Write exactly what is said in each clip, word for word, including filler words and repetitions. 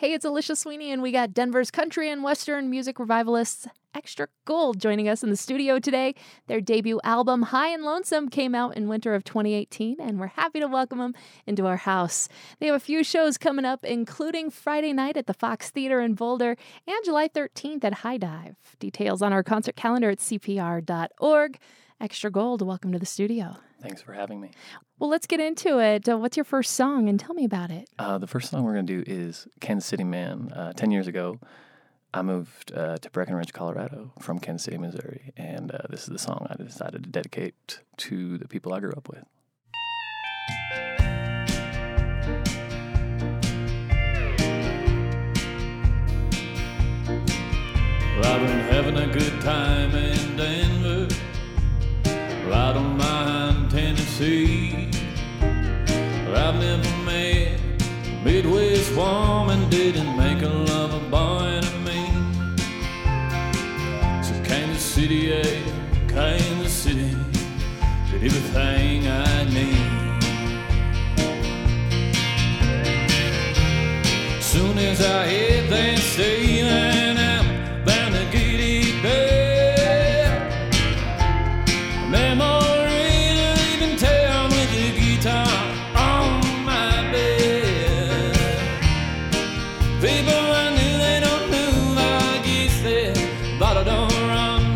Hey, it's Alicia Sweeney, and we got Denver's country and western music revivalists Extra Gold joining us in the studio today. Their debut album, High and Lonesome, came out in winter of twenty eighteen, and we're happy to welcome them into our house. They have a few shows coming up, including Friday night at the Fox Theater in Boulder and July thirteenth at High Dive. Details on our concert calendar at C P R dot org. Extra Gold, welcome to the studio. Thanks for having me. Well, let's get into it. Uh, what's your first song, and tell me about it? Uh, the first song we're going to do is Kansas City Man. Uh, ten years ago, I moved uh, to Breckenridge, Colorado from Kansas City, Missouri, and uh, this is the song I decided to dedicate to the people I grew up with. Well, I've been having a good time in Denver, right on mine, Tennessee. Well, I've never met a Midwest woman, didn't make a love a boy. City, yeah, Kansas City, did everything I need. Soon as I hit that state, and I'm bound to get it back. Memory leaving town with the guitar on my bed. People I knew, they don't move, I guess they bottled on.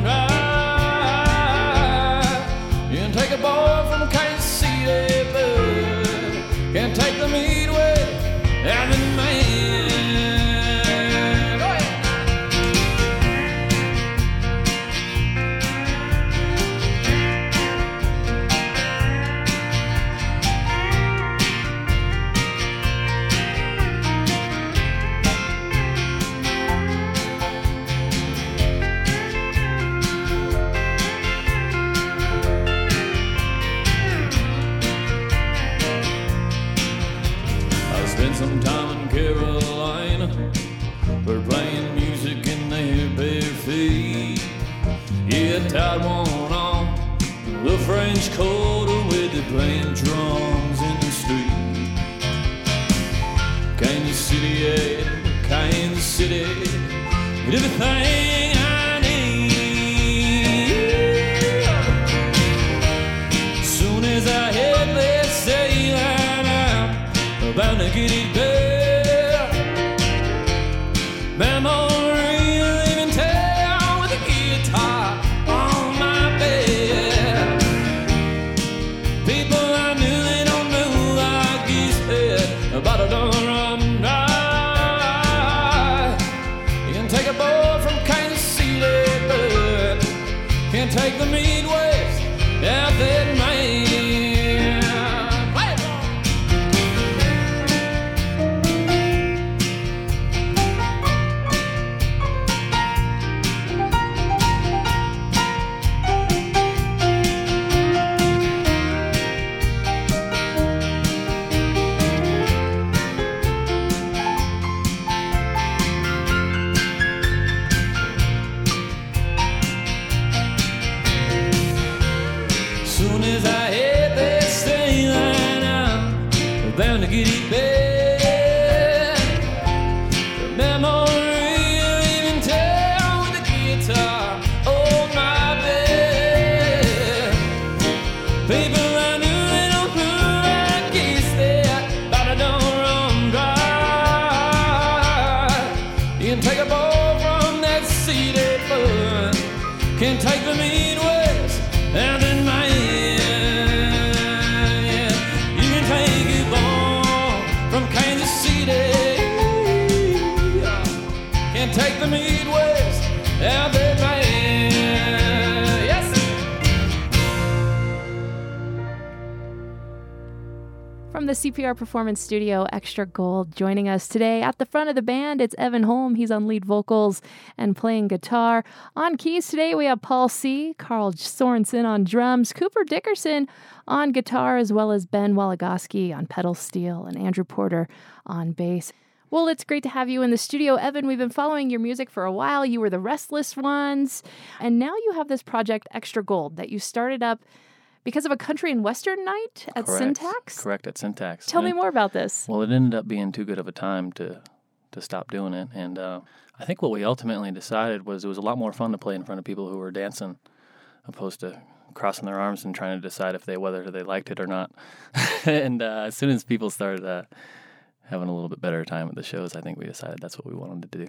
C P R Performance Studio, Extra Gold joining us today. At the front of the band, it's Evan Holm. He's on lead vocals and playing guitar. On keys today, we have Paul C., Carl Sorensen on drums, Cooper Dickerson on guitar, as well as Ben Waligowski on pedal steel, and Andrew Porter on bass. Well, it's great to have you in the studio, Evan. We've been following your music for a while. You were the Restless Ones, and now you have this project, Extra Gold, that you started up because of a country and western night at Correct. Syntax? Correct, at Syntax. Tell and me more about this. Well, it ended up being too good of a time to to stop doing it. And uh, I think what we ultimately decided was it was a lot more fun to play in front of people who were dancing, opposed to crossing their arms and trying to decide if they whether they liked it or not. And uh, as soon as people started uh, having a little bit better time at the shows, I think we decided that's what we wanted to do.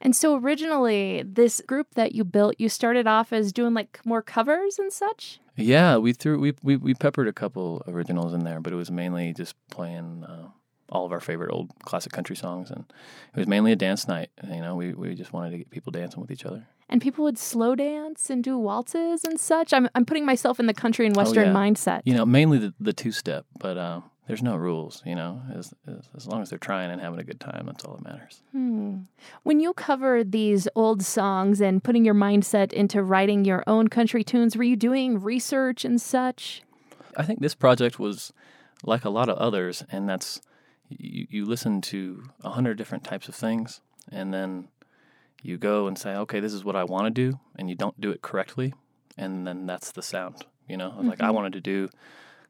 And so originally, this group that you built, you started off as doing like more covers and such? Yeah, we threw we we, we peppered a couple originals in there, but it was mainly just playing uh, all of our favorite old classic country songs, and it was mainly a dance night. You know, we we just wanted to get people dancing with each other. And people would slow dance and do waltzes and such. I'm I'm putting myself in the country and Western oh, yeah. mindset. You know, mainly the, the two step, but uh, there's no rules. You know, as, as as long as they're trying and having a good time, that's all that matters. Hmm. When you cover these old songs and putting your mindset into writing your own country tunes, were you doing research and such? I think this project was like a lot of others, and that's you, you listen to a hundred different types of things, and then you go and say, okay, this is what I want to do, and you don't do it correctly, and then that's the sound, you know? I was mm-hmm. like, I wanted to do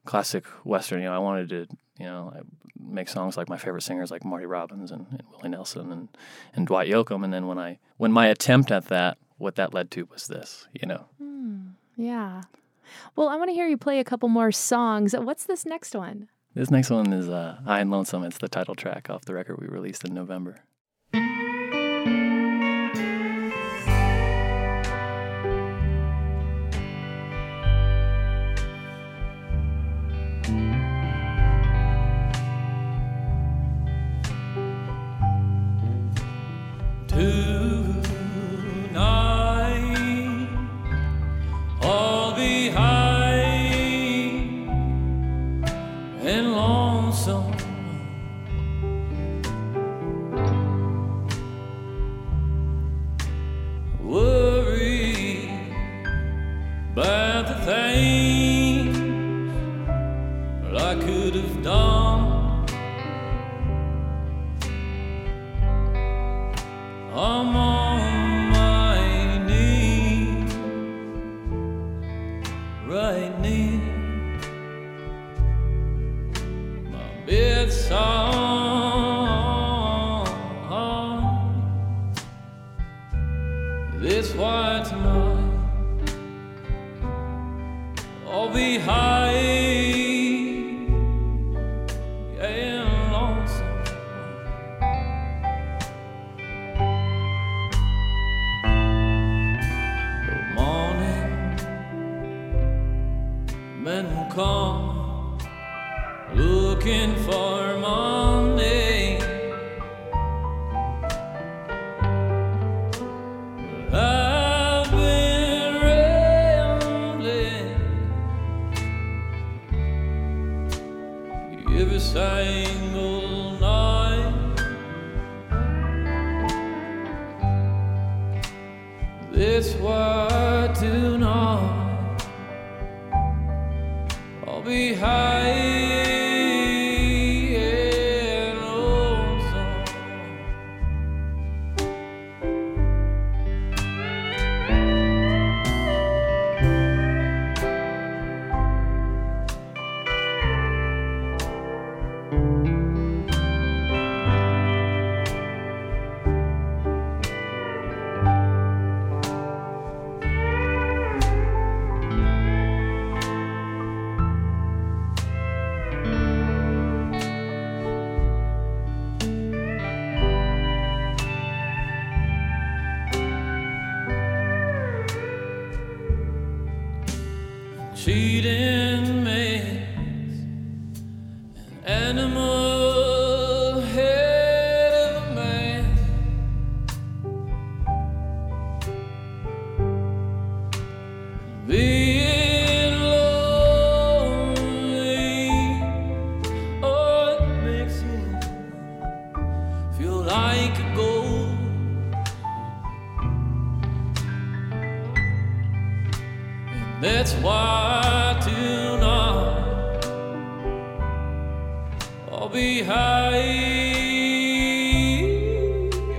classic Western, you know, I wanted to, you know, make songs like my favorite singers like Marty Robbins and, and Willie Nelson and, and Dwight Yoakum, and then when I, when my attempt at that, what that led to was this, you know? Mm, yeah. Well, I want to hear you play a couple more songs. What's this next one? This next one is uh, High and Lonesome. It's the title track off the record we released in November. Tonight, I'll be high and lonesome. Worry about the things I could have done. I'm on my knees right now. My bed's on this white night. I'll be high. Come looking for Monday. I've been rambling every single night. That's why tonight be high and cheating makes an animal head of a man. Being lonely, oh, it makes you feel like a gold. And that's why be high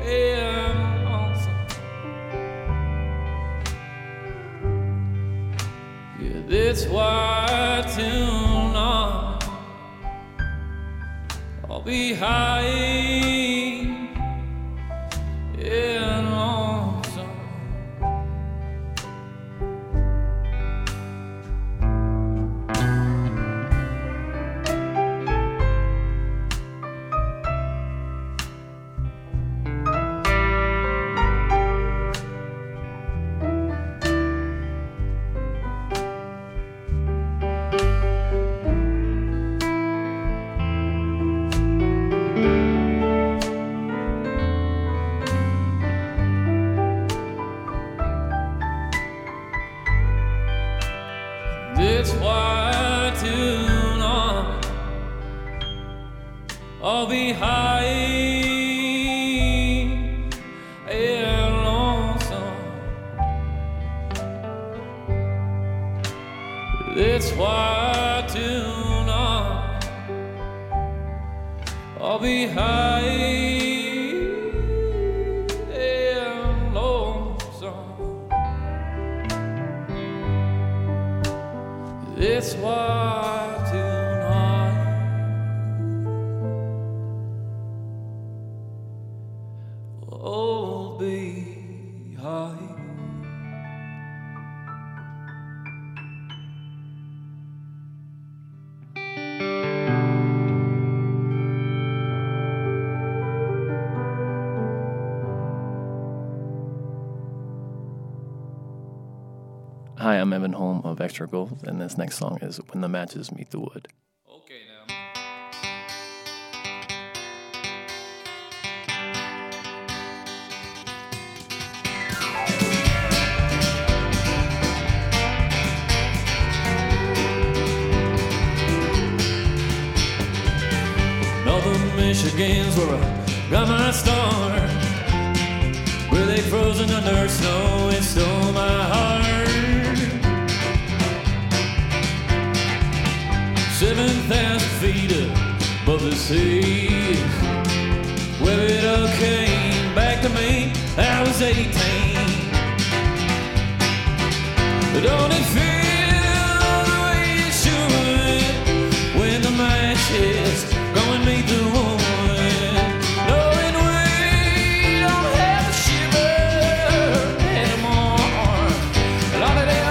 and lonesome. Yeah, that's why tonight I'll be high all behind. Hi, I'm Evan Holm of Extra Gold, and this next song is When the Matches Meet the Wood. Okay, now. Northern Michigan's where I got my start, where they frozen under snow and stole my heart. seven thousand feet above the sea, where it all came back to me. I was eighteen. But don't it feel the way it should when the match is going to meet the wood? Knowing we don't have to shiver anymore. A lot of them.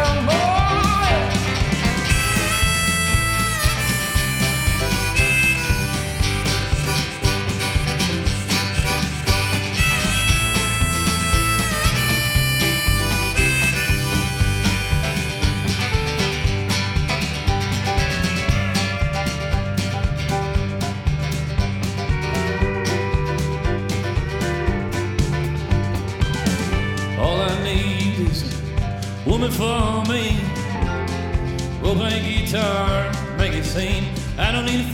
Woman for me, we'll play guitar, make it seem I don't need a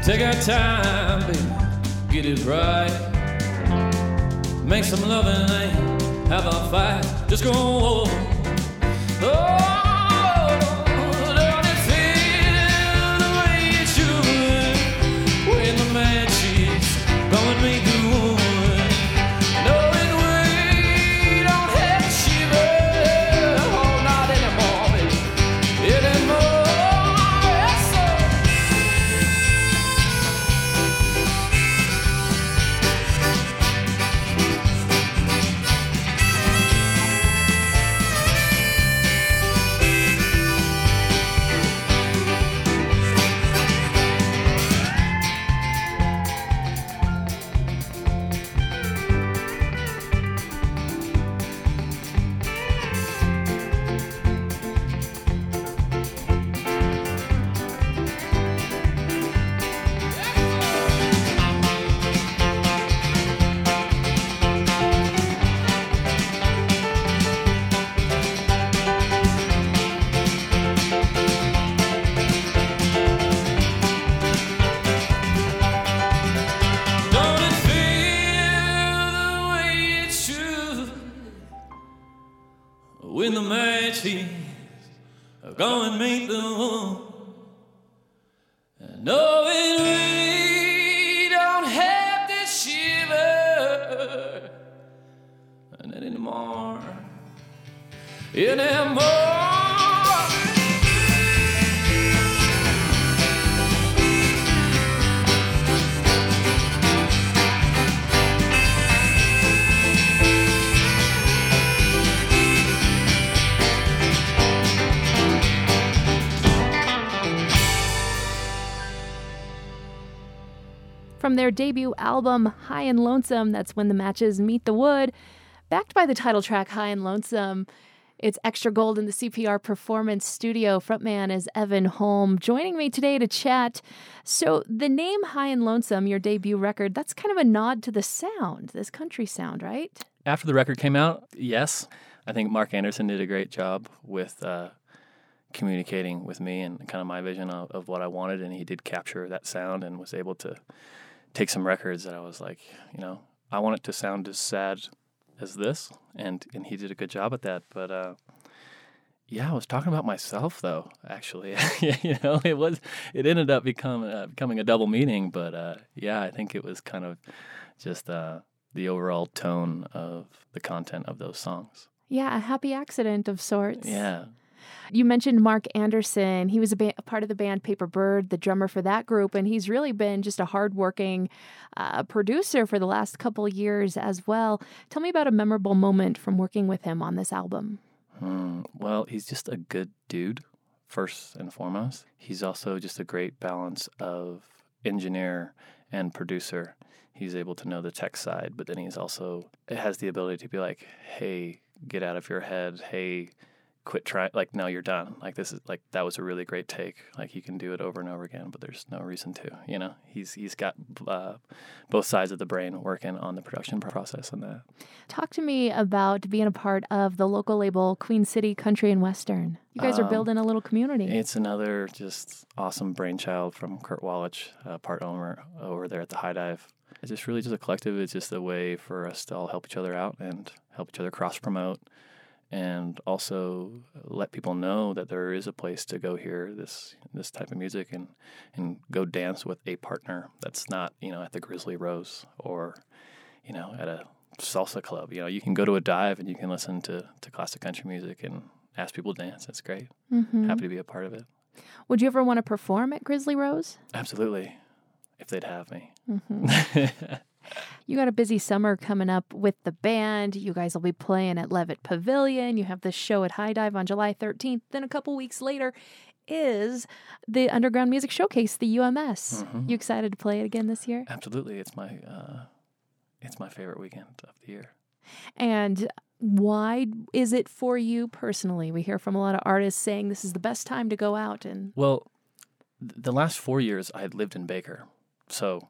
thing. Take our time, baby, get it right. Make some love and ain't have a fight. Just go over. Oh, don't it feel the way it should when the match is going to meet the wood? From their debut album, High and Lonesome, that's When the Matches Meet the Wood. Backed by the title track, High and Lonesome, it's Extra Gold in the C P R Performance Studio. Frontman is Evan Holm, joining me today to chat. So the name High and Lonesome, your debut record, that's kind of a nod to the sound, this country sound, right? After the record came out, yes. I think Mark Anderson did a great job with uh, communicating with me and kind of my vision of, of what I wanted, and he did capture that sound and was able to take some records that I was like, you know, I want it to sound as sad as this, and, and he did a good job at that. But uh, yeah, I was talking about myself though, actually. You know, it was it ended up becoming uh, becoming a double meaning, but uh, yeah, I think it was kind of just uh, the overall tone of the content of those songs. Yeah, a happy accident of sorts. Yeah. You mentioned Mark Anderson. He was a, ba- a part of the band Paper Bird, the drummer for that group, and he's really been just a hardworking uh, producer for the last couple years as well. Tell me about a memorable moment from working with him on this album. Hmm. Well, he's just a good dude, first and foremost. He's also just a great balance of engineer and producer. He's able to know the tech side, but then he's also has the ability to be like, hey, get out of your head. Hey, quit trying. Like, no, you're done. Like, this is like, that was a really great take. Like, you can do it over and over again, but there's no reason to, you know, he's, he's got uh, both sides of the brain working on the production process and that. Talk to me about being a part of the local label, Queen City Country and Western. You guys um, are building a little community. It's another just awesome brainchild from Kurt Wallach, uh, part owner over there at the High Dive. It's just really just a collective. It's just a way for us to all help each other out and help each other cross-promote and also let people know that there is a place to go hear this this type of music and, and go dance with a partner that's not, you know, at the Grizzly Rose or, you know, at a salsa club. You know, you can go to a dive and you can listen to, to classic country music and ask people to dance. It's great. Mm-hmm. Happy to be a part of it. Would you ever want to perform at Grizzly Rose? Absolutely. If they'd have me. Mm-hmm. You got a busy summer coming up with the band. You guys will be playing at Levitt Pavilion. You have this show at High Dive on July thirteenth. Then a couple weeks later is the Underground Music Showcase, the U M S. Mm-hmm. You excited to play it again this year? Absolutely. It's my uh, it's my favorite weekend of the year. And why is it for you personally? We hear from a lot of artists saying this is the best time to go out. And well, the last four years I had lived in Baker. So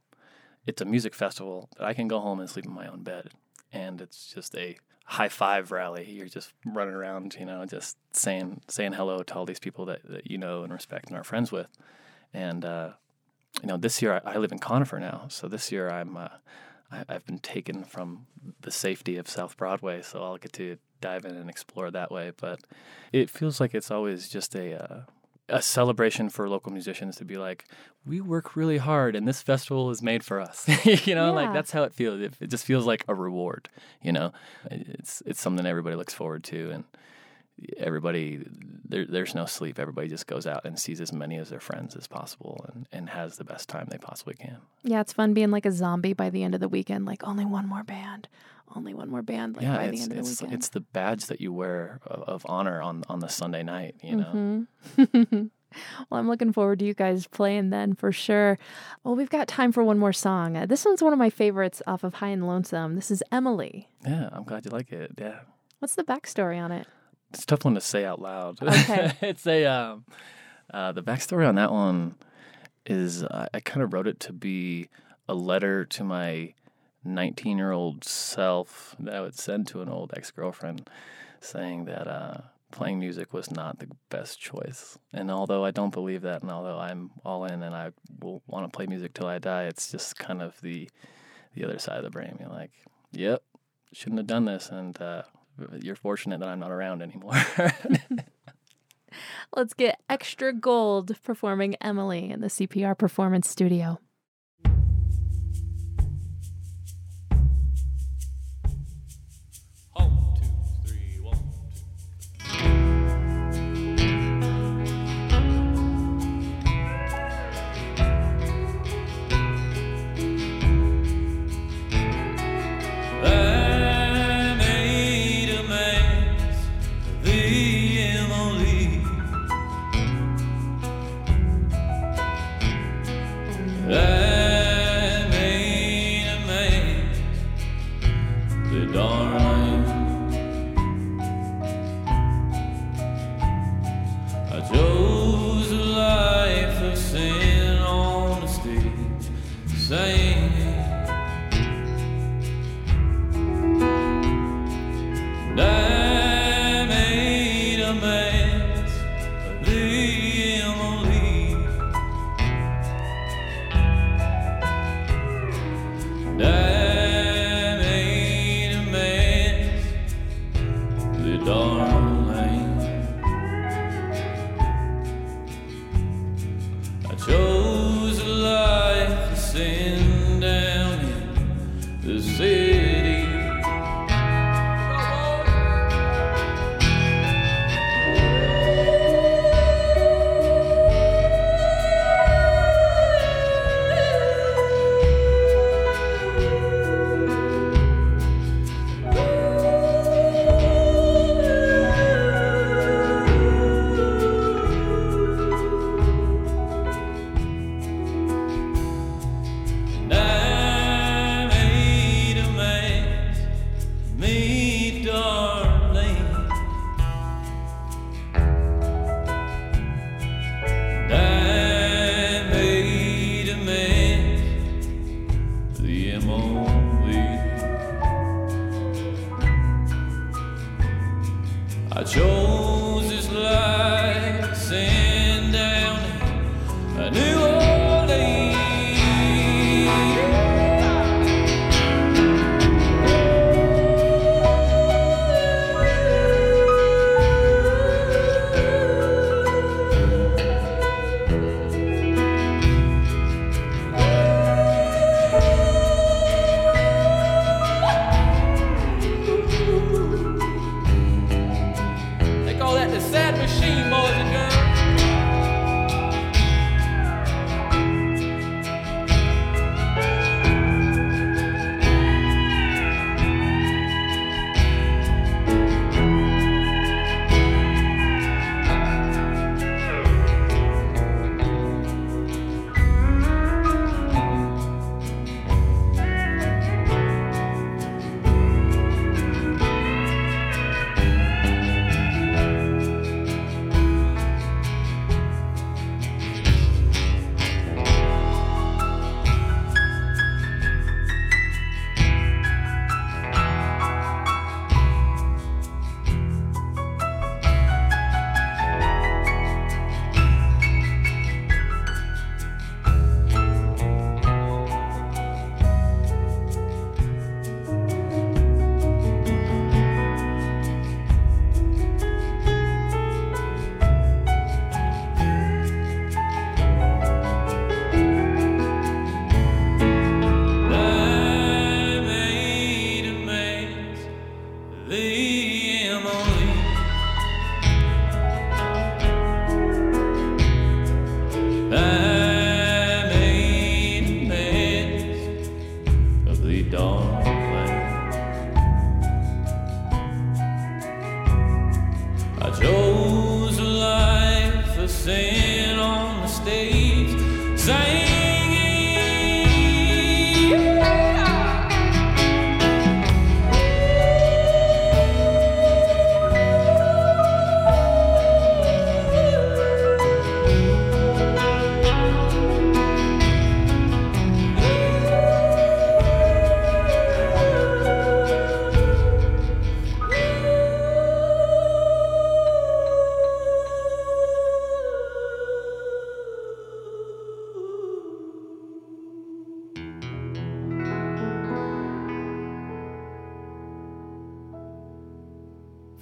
it's a music festival that I can go home and sleep in my own bed. And it's just a high-five rally. You're just running around, you know, just saying saying hello to all these people that, that you know and respect and are friends with. And, uh, you know, this year I, I live in Conifer now. So this year I'm, uh, I, I've been taken from the safety of South Broadway. So I'll get to dive in and explore that way. But it feels like it's always just a... Uh, a celebration for local musicians to be like, we work really hard and this festival is made for us. You know, yeah. Like that's how it feels. It, it just feels like a reward, you know, it's, it's something everybody looks forward to and everybody, there, there's no sleep. Everybody just goes out and sees as many of their friends as possible and, and has the best time they possibly can. Yeah. It's fun being like a zombie by the end of the weekend, like only one more band. Only one more band like yeah, by the end of the it's, weekend. It's the badge that you wear of, of honor on, on the Sunday night, you know? Mm-hmm. Well, I'm looking forward to you guys playing then for sure. Well, we've got time for one more song. Uh, this one's one of my favorites off of High and Lonesome. This is Emily. Yeah, I'm glad you like it. Yeah. What's the backstory on it? It's a tough one to say out loud. Okay. It's a, um, uh, the backstory on that one is uh, I kind of wrote it to be a letter to my nineteen-year-old self that I would send to an old ex-girlfriend saying that uh, playing music was not the best choice. And although I don't believe that and although I'm all in and I will want to play music till I die, it's just kind of the the other side of the brain. You're like, yep, shouldn't have done this, and uh, you're fortunate that I'm not around anymore. Let's get Extra Gold performing Emily in the C P R Performance Studio. I chose a life of sin.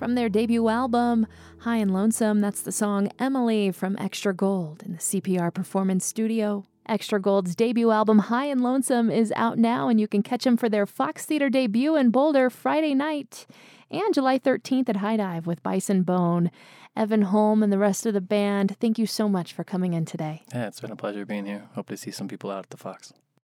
From their debut album, High and Lonesome, that's the song Emily from Extra Gold in the C P R Performance Studio. Extra Gold's debut album, High and Lonesome, is out now, and you can catch them for their Fox Theater debut in Boulder Friday night and July thirteenth at High Dive with Bison Bone. Evan Holm and the rest of the band, thank you so much for coming in today. Yeah, it's been a pleasure being here. Hope to see some people out at the Fox.